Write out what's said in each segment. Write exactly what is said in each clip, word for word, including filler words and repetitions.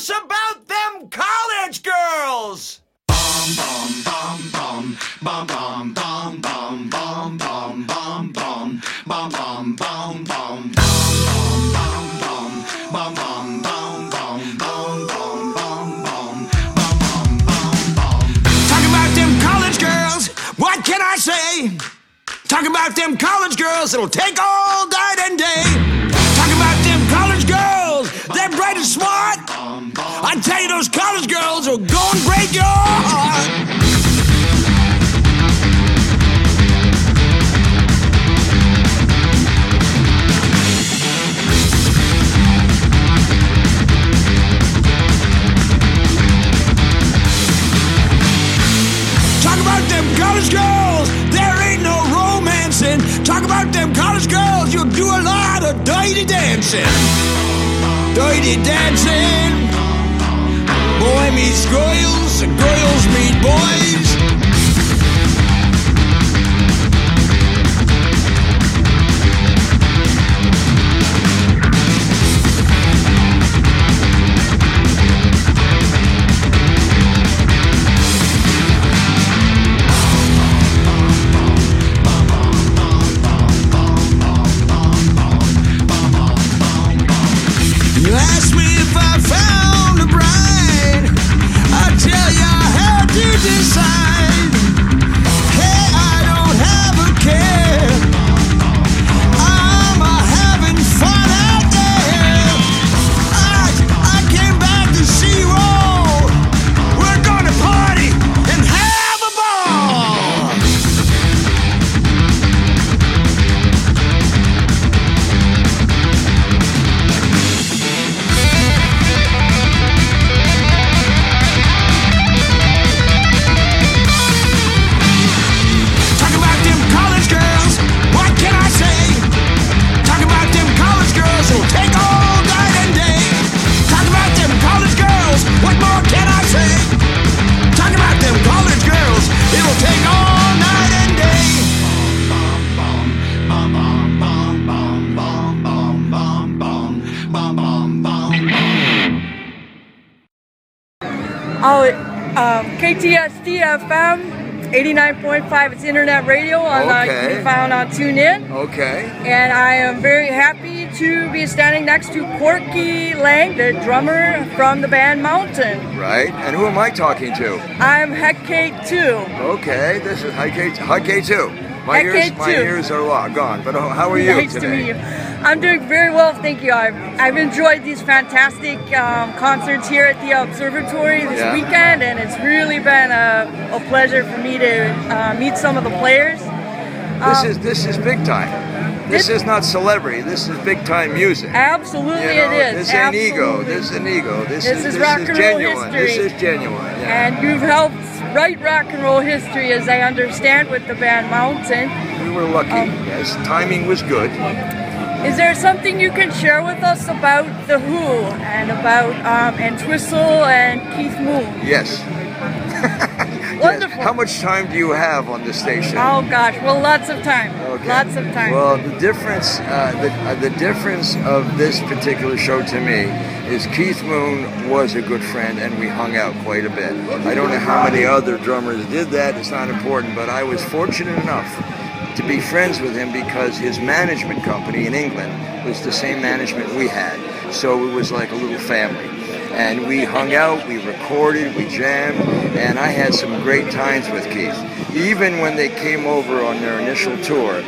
us about them college girls! Bum, bum, bum, bum, bum, bum, bum, bum, bum, bum, bum, bum, bum, bum, bum, bum, bum, bum, bum. What can I say? Talk about them college girls, it'll take all night and day. Talk about them college girls, they're bright and smart. I tell you, those college girls will go and break your heart. College girls, there ain't no romancing. Talk about them college girls, you'll do a lot of dirty dancing. Dirty dancing. Boy meets girls, and girls meet boys. K T S D F M eighty-nine point five, it's internet radio, on okay. uh, you can be found on TuneIn. Okay. And I am very happy to be standing next to Corky Lang, the drummer from the band Mountain. Right. And who am I talking to? I'm H K two. Okay, this is H K two. My, ears, my ears are long, gone, but how are you nice today? To meet you. I'm doing very well, thank you. I've, I've enjoyed these fantastic um, concerts here at the Observatory this yeah. weekend, and it's really been a, a pleasure for me to uh, meet some of the players. This um, is this is big time. This is not celebrity. This is big time music. Absolutely, you know, it is. This absolutely. Ain't ego. This is an ego. This, this is, is this rock is and roll genuine. History. This is genuine. Yeah. And you've helped write rock and roll history, as I understand, with the band Mountain. We were lucky. Um, yes, timing was good. Is there something you can share with us about The Who and about um, Entwistle and Keith Moon? Yes. Wonderful. Yes. How much time do you have on the station? Oh gosh, well, lots of time. Okay. Lots of time. Well, the difference, uh, the, uh, the difference of this particular show to me is Keith Moon was a good friend, and we hung out quite a bit. I don't know how many other drummers did that. It's not important, but I was fortunate enough to be friends with him because his management company in England was the same management we had. So it was like a little family. And we hung out, we recorded, we jammed, and I had some great times with Keith. Even when they came over on their initial tour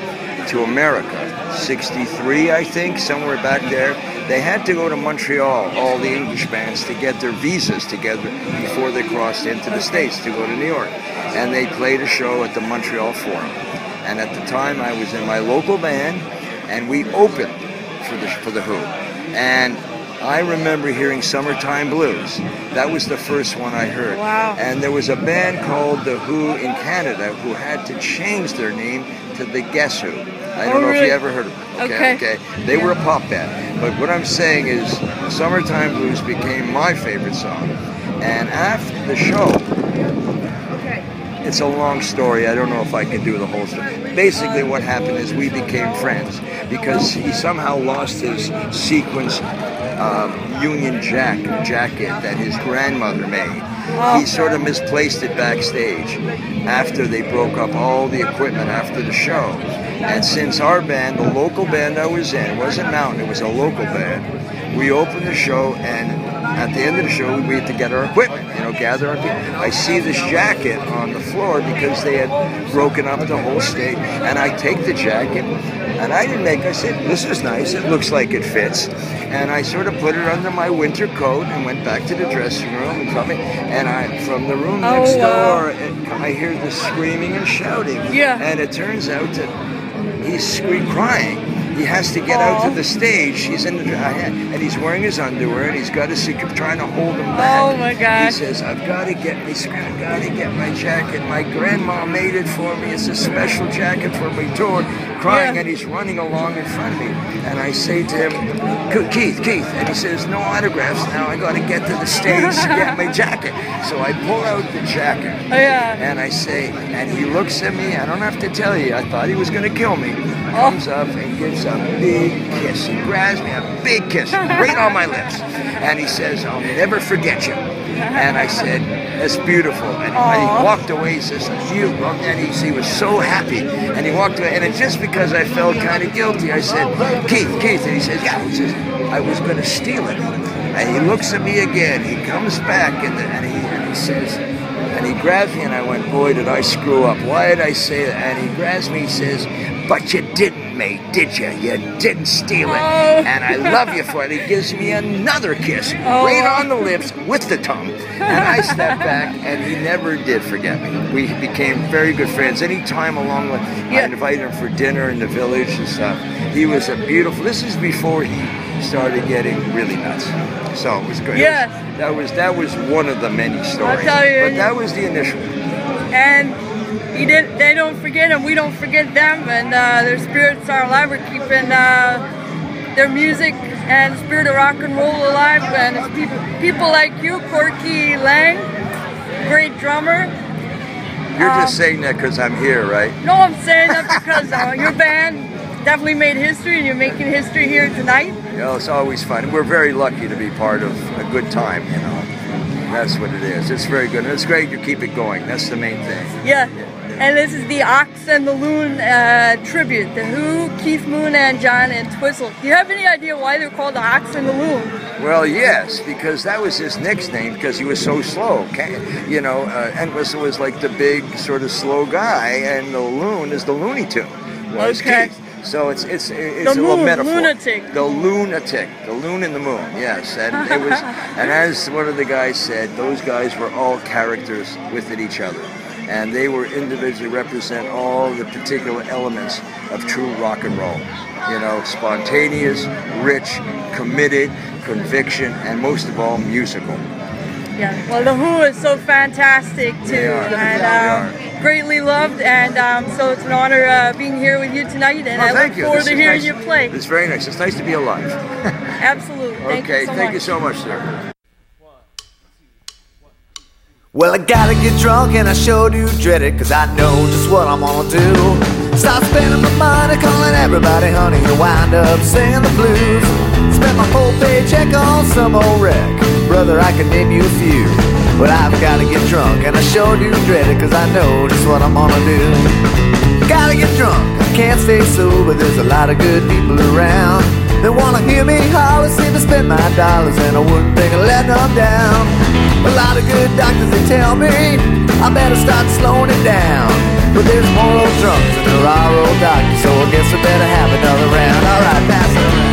to America, sixty-three, I think, somewhere back there, they had to go to Montreal, all the English bands, to get their visas together before they crossed into the States to go to New York. And they played a show at the Montreal Forum. And at the time, I was in my local band, and we opened for the, for the Who. And I remember hearing Summertime Blues. That was the first one I heard. Wow. And there was a band called The Who in Canada who had to change their name to The Guess Who. I don't oh, know really? if you ever heard of them. Okay, okay. okay. They yeah. were a pop band. But what I'm saying is Summertime Blues became my favorite song. And after the show... It's a long story. I don't know if I can do the whole story. Basically, what happened is we became friends. because he somehow lost his sequence um, Union Jack jacket that his grandmother made. He sort of misplaced it backstage after they broke up all the equipment after the show. And since our band, the local band I was in, wasn't Mountain, it was a local band, we opened the show, and at the end of the show we had to get our equipment, you know, gather our equipment. I see this jacket on the floor because they had broken up the whole stage, and I take the jacket, and I didn't make it. I said, this is nice, it looks like it fits. And I sort of put it under my winter coat and went back to the dressing room, and coming, and I, from the room oh, next wow. door, it, I hear the screaming and shouting. Yeah. And it turns out that he's screaming, crying. He has to get Aww. out to the stage. He's in the, and he's wearing his underwear, and he's got his secret trying to hold him back. Oh my God! He says, "I've got to get me, I've got to get my jacket. My grandma made it for me. It's a special jacket for my tour." Crying, yeah. and he's running along in front of me, and I say to him, "Keith, Keith," and he says, "No autographs now. I got to get to the stage to get my jacket." So I pull out the jacket, oh, yeah. and I say, and he looks at me. I don't have to tell you. I thought he was going to kill me. Comes up and gives a big kiss. He grabs me, a big kiss, right on my lips. And he says, I'll never forget you. And I said, that's beautiful. And Aww. he walked away, he says, you look at him. He was so happy. And he walked away. And it's just because I felt kind of guilty. I said, Keith, Keith. And he says, yeah. He says, I was going to steal it. And he looks at me again. He comes back and, the, and, he, and he says, and he grabs me. And I went, boy, did I screw up. Why did I say that? And he grabs me, he says, but you didn't, mate, did you? You didn't steal it. Oh. And I love you for it. He gives me another kiss, oh. right on the lips with the tongue. And I stepped back, and he never did forget me. We became very good friends. Any time along with, yeah. I invited him for dinner in the village and stuff. He was a beautiful, this is before he started getting really nuts. So it was good. Yeah. That was, that was one of the many stories. I'll tell you. But that was the initial. And... He did, they don't forget him, we don't forget them, and uh, their spirits are alive. We're keeping uh, their music and the spirit of rock and roll alive, and it's people, people like you, Corky Lang, great drummer. You're um, just saying that because I'm here, right? No, I'm saying that because uh, your band definitely made history, and you're making history here tonight. You know, it's always fun. We're very lucky to be part of a good time, you know. That's what it is. It's very good. And it's great you keep it going. That's the main thing. Yeah. And this is the Ox and the Loon uh, tribute. The Who, Keith Moon, and John Entwistle. Do you have any idea why they're called the Ox and the Loon? Well, yes, because that was his nickname because he was so slow. You know, uh, Entwistle was like the big sort of slow guy, and the Loon is the Looney Tune. Was okay. Keith. So it's it's it's the a little moon, metaphor. Lunatic. The lunatic, the loon and the moon. Yes, and it was. And as one of the guys said, those guys were all characters within each other, and they were individually represent all the particular elements of true rock and roll. You know, spontaneous, rich, committed, conviction, and most of all, musical. Yeah. Well, the Who is so fantastic too, they are. and. They um, are. Greatly loved, and um, so it's an honor uh, being here with you tonight, and oh, I look forward to hearing nice. you play. It's very nice. It's nice to be alive. Absolutely. Thank okay, you so thank much. you so much, sir. Well, I gotta get drunk, and I sure do dread it, cause I know just what I'm gonna do. Start spending my money, calling everybody honey, to wind up singing the blues. Spent my whole paycheck on some old wreck. Brother, I can name you a few. But I've gotta get drunk, and I sure do dread it, cause I know just what I'm gonna do. Gotta get drunk, I can't stay sober, there's a lot of good people around. They wanna hear me holler, see me spend my dollars, and I wouldn't think of letting them down. A lot of good doctors, they tell me I better start slowing it down. But there's more old drunks and there are old doctors, so I guess we better have another round. Alright, pass it around.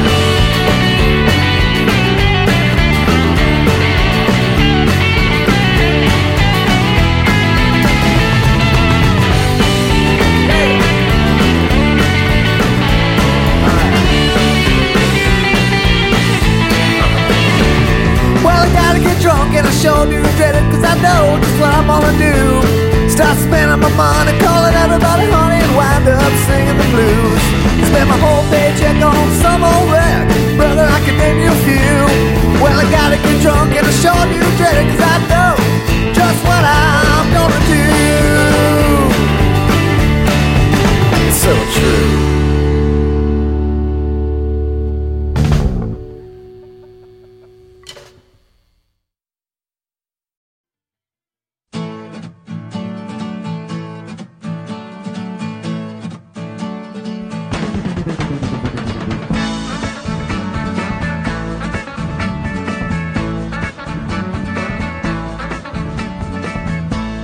And I sure do dread it, cause I know just what I'm gonna do. Start spending my money, calling everybody honey, and wind up singing the blues. Spend my whole paycheck on some old wreck. Brother, I can name you a few. Well, I gotta get drunk, and I sure do dread it, cause I know just what I'm gonna do. It's so true.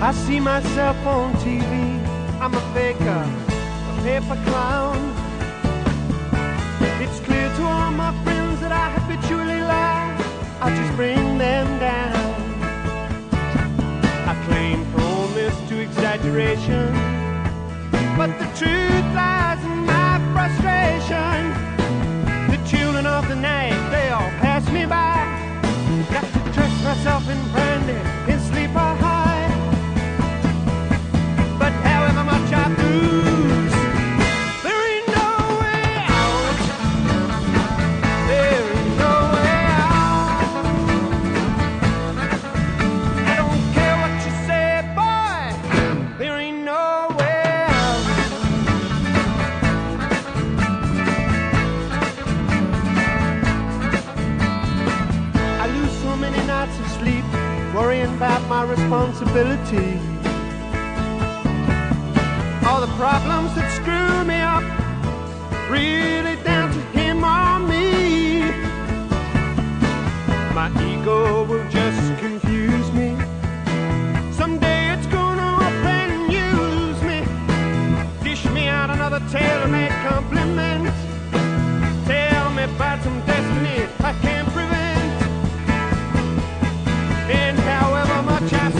I see myself on T V. I'm a faker, a paper clown. It's clear to all my friends that I habitually lie. I just bring them down. I claim proneness to exaggeration, but the truth lies in my frustration. The children of the night, they all pass me by. Got to trust myself in brandy, in sleep or high. But however much I lose, there ain't no way out. There ain't no way out. I don't care what you say, boy. There ain't no way out. I lose so many nights of sleep worrying about my responsibilities. All the problems that screw me up, really down to him or me. My ego will just confuse me. Someday it's gonna open and use me. Dish me out another tailor-made compliment. Tell me about some destiny I can't prevent. And however much I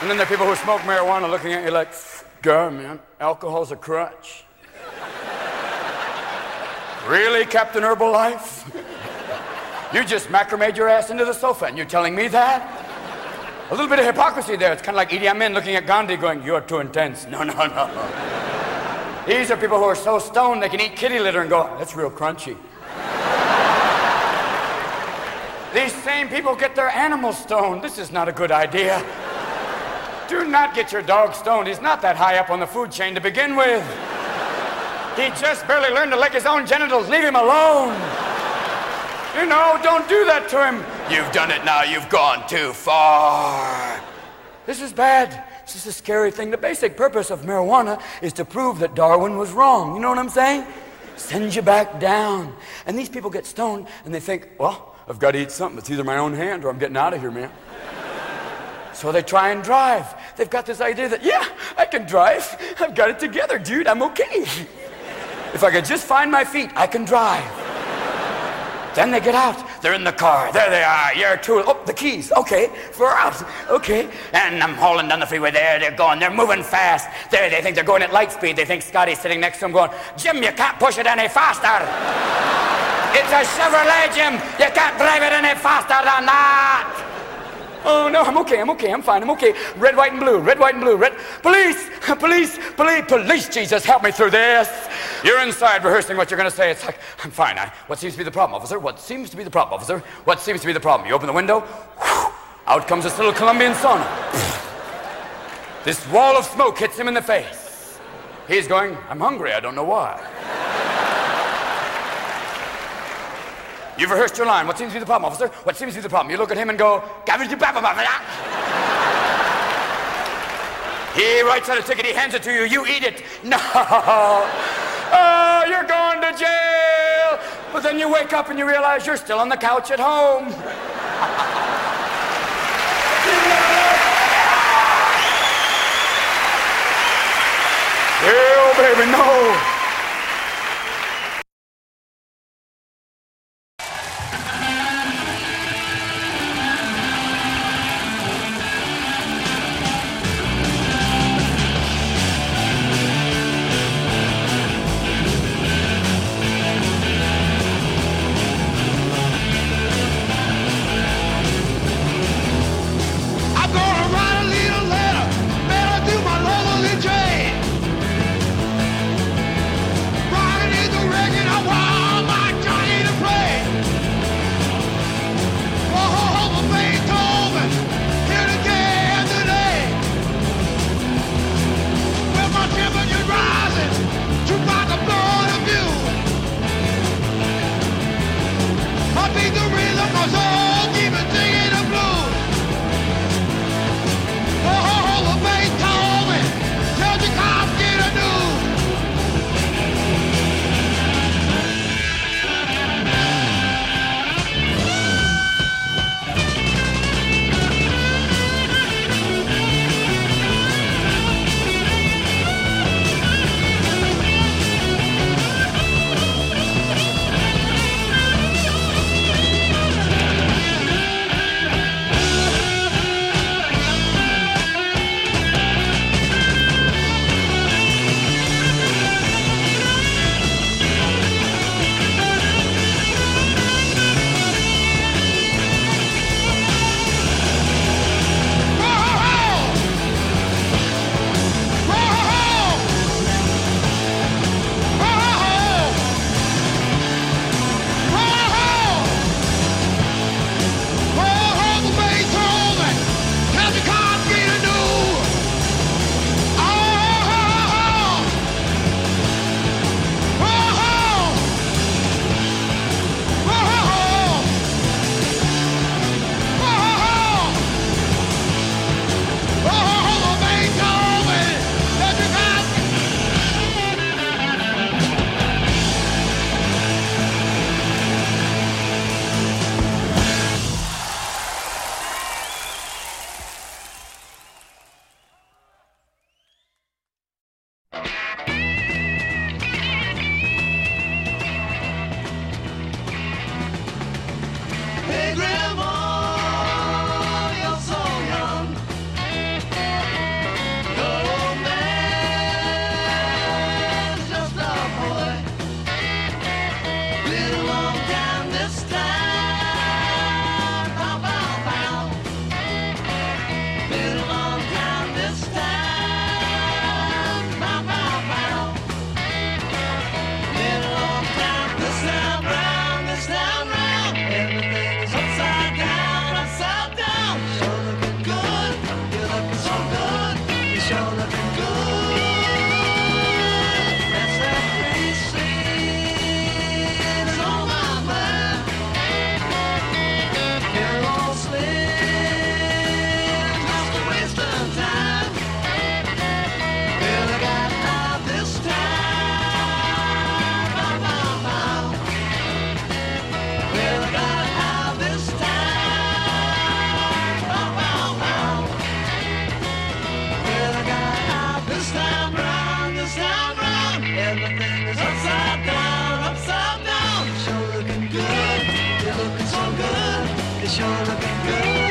And then there are people who smoke marijuana looking at you like, girl, man, alcohol's a crutch. Really, Captain Herbalife? You just macrame'd your ass into the sofa, and you're telling me that? A little bit of hypocrisy there. It's kind of like Idi Amin looking at Gandhi going, "You're too intense." No, no, no. These are people who are so stoned they can eat kitty litter and go, "That's real crunchy." These same people get their animals stoned. This is not a good idea. Do not get your dog stoned. He's not that high up on the food chain to begin with. He just barely learned to lick his own genitals. Leave him alone. You know, don't do that to him. You've done it now. You've gone too far. This is bad. This is a scary thing. The basic purpose of marijuana is to prove that Darwin was wrong. You know what I'm saying? Send you back down. And these people get stoned, and they think, well, I've got to eat something. It's either my own hand or I'm getting out of here, man. So they try and drive. They've got this idea that, yeah, I can drive. I've got it together, dude. I'm okay. If I could just find my feet, I can drive. Then they get out. They're in the car. There they are. You're two. Oh, the keys. Okay. We're out. Okay. And I'm hauling down the freeway. There they're going. They're moving fast. There they think they're going at light speed. They think Scotty's sitting next to them going, "Jim, you can't push it any faster. It's a Chevrolet, Jim. You can't drive it any faster than that." Oh, no, I'm okay, I'm okay, I'm fine, I'm okay. Red, white, and blue, red, white, and blue, red... Police! Police! Police! Police! Jesus, help me through this! You're inside rehearsing what you're going to say. It's like, I'm fine. I, what seems to be the problem, officer? What seems to be the problem, officer? What seems to be the problem? You open the window, whew, out comes this little Colombian sauna. This wall of smoke hits him in the face. He's going, I'm hungry, I don't know why. You've rehearsed your line. What seems to be the problem, officer? What seems to be the problem? You look at him and go, he writes out a ticket, he hands it to you, you eat it. No. Oh, you're going to jail. But then you wake up and you realize you're still on the couch at home. Oh, baby, no. everything is upside down, upside down. It's sure looking good, you're looking so good. It's sure looking good.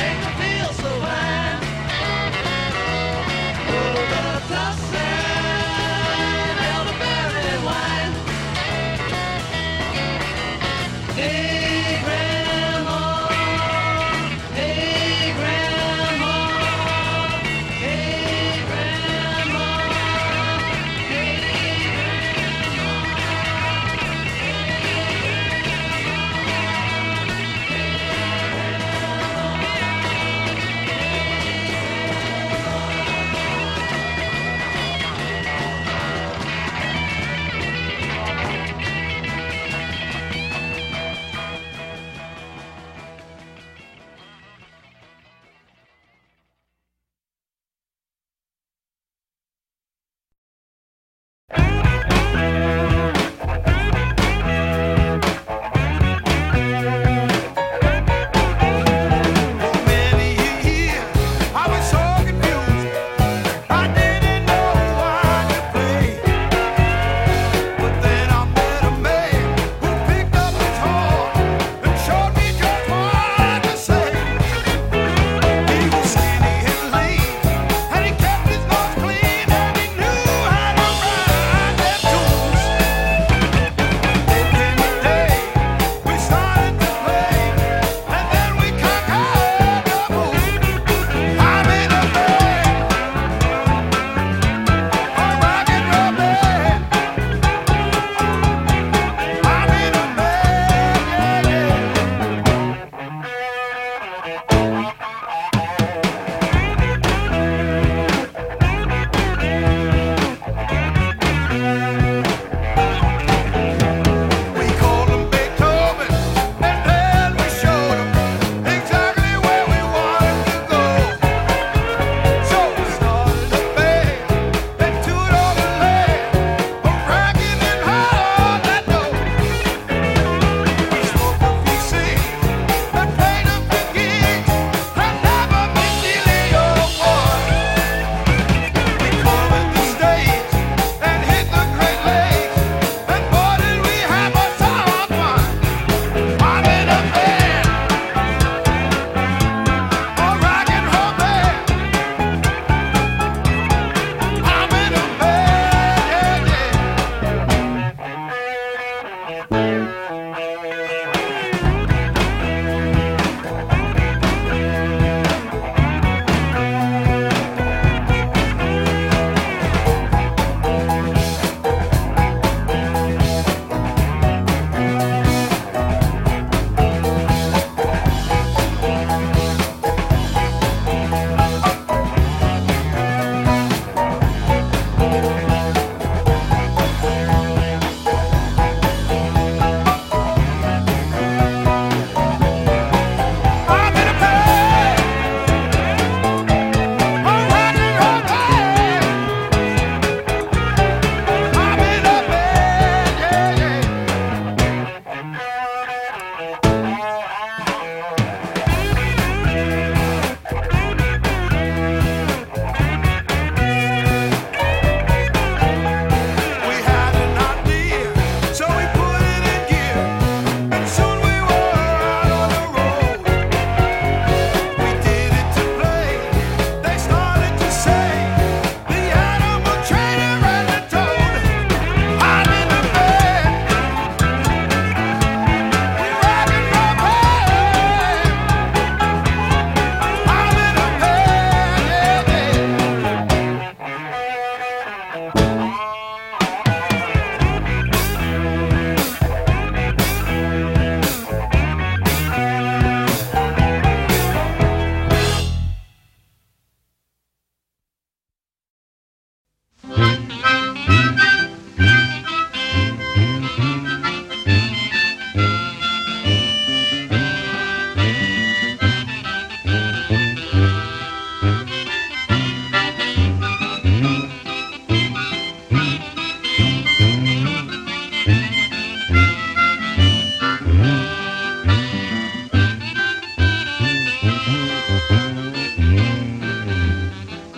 Make me feel so fine. Oh, but I said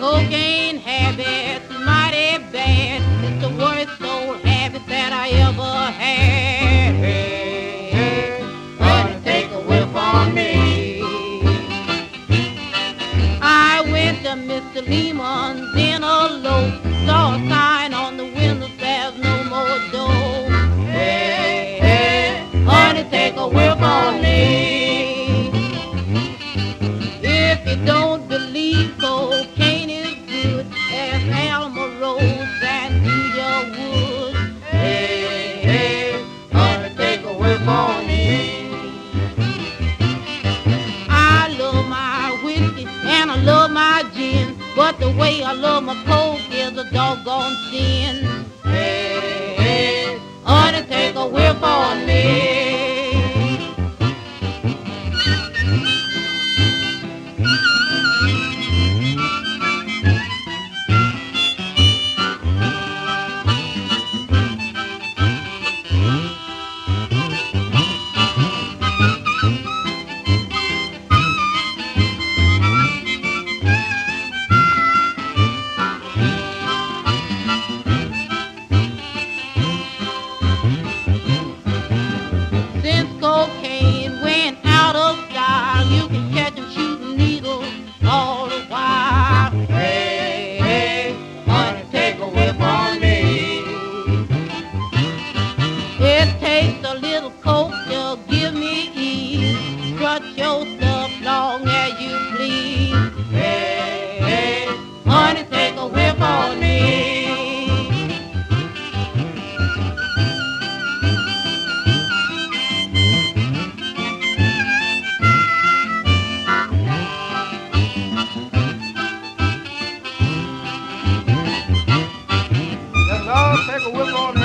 cocaine habit's mighty bad. It's the worst old habit that I ever had. Hey, hey, gonna take a whiff on me. I went to Mister Lehman's in a loaf, saw a sign on the window says no more dough. Hey, hey, honey, take a whiff on me. But the way I love my coke is a doggone sin. Hey, hey, honey, take a whiff on me. Take a whiff on me.